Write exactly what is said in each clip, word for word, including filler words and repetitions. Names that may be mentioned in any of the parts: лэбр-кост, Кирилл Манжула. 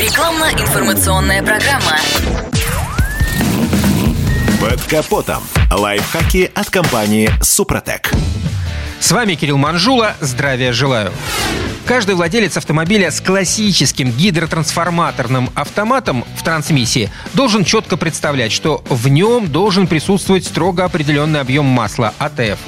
Рекламно-информационная программа. Под капотом. Лайфхаки от компании «Супротек». С вами Кирилл Манжула. Здравия желаю. Каждый владелец автомобиля с классическим гидротрансформаторным автоматом в трансмиссии должен четко представлять, что в нем должен присутствовать строго определенный объем масла а тэ эф.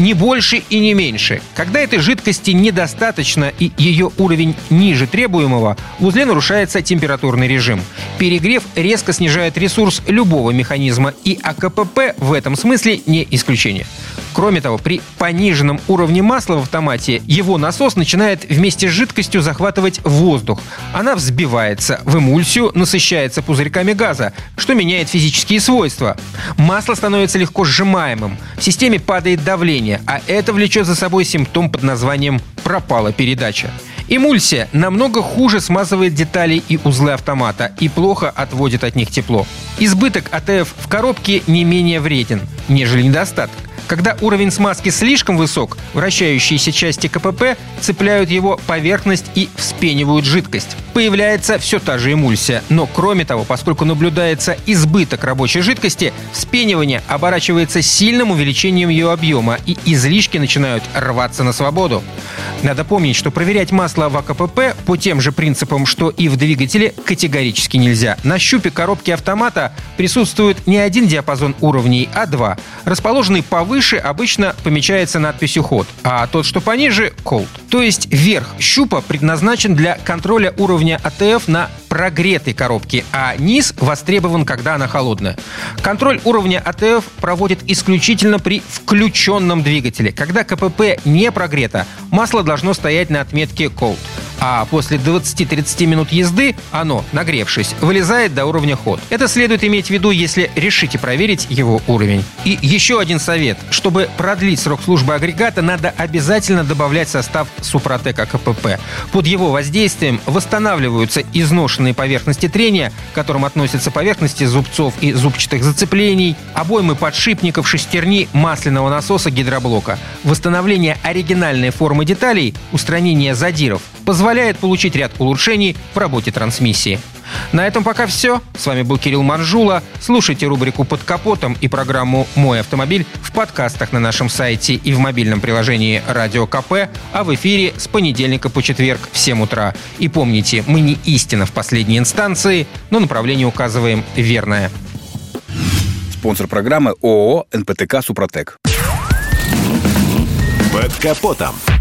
Не больше и не меньше. Когда этой жидкости недостаточно и ее уровень ниже требуемого, в узле нарушается температурный режим. Перегрев резко снижает ресурс любого механизма, и а ка пэ пэ в этом смысле не исключение. Кроме того, при пониженном уровне масла в автомате его насос начинает вместе с жидкостью захватывать воздух. Она взбивается в эмульсию, насыщается пузырьками газа, что меняет физические свойства. Масло становится легко сжимаемым, в системе падает давление, а это влечет за собой симптом под названием «пропала передача». Эмульсия намного хуже смазывает детали и узлы автомата и плохо отводит от них тепло. Избыток а тэ эф в коробке не менее вреден, нежели недостаток. Когда уровень смазки слишком высок, вращающиеся части ка пэ пэ цепляют его поверхность и вспенивают жидкость. Появляется все та же эмульсия, но кроме того, поскольку наблюдается избыток рабочей жидкости, вспенивание оборачивается сильным увеличением ее объема, и излишки начинают рваться на свободу. Надо помнить, что проверять масло в а ка пэ пэ по тем же принципам, что и в двигателе, категорически нельзя. На щупе коробки автомата присутствует не один диапазон уровней, а два. Расположенный повыше обычно помечается надписью «Hot», а тот, что пониже — «Cold». То есть верх щупа предназначен для контроля уровня а тэ эф на прогретой коробке, а низ востребован, когда она холодная. Контроль уровня а тэ эф проводит исключительно при включенном двигателе. Когда ка пэ пэ не прогрето, масло должно стоять на отметке «Cold», а после двадцати-тридцати минут езды оно, нагревшись, вылезает до уровня «Hot». Это следует иметь в виду, если решите проверить его уровень. И еще один совет. Чтобы продлить срок службы агрегата, надо обязательно добавлять состав «Супротек» а ка пэ пэ. Под его воздействием восстанавливаются изношенные поверхности трения, к которым относятся поверхности зубцов и зубчатых зацеплений, обоймы подшипников, шестерни, масляного насоса, гидроблока. Восстановление оригинальной формы деталей, устранение задиров, позволяет получить ряд улучшений в работе трансмиссии. На этом пока все. С вами был Кирилл Манжула. Слушайте рубрику «Под капотом» и программу «Мой автомобиль» в подкастах на нашем сайте и в мобильном приложении «Радио ка пэ», а в эфире с понедельника по четверг в семь утра. И помните, мы не истина в последней инстанции, но направление указываем верное. Спонсор программы ООО «эн пэ тэ ка Супротек». Под капотом.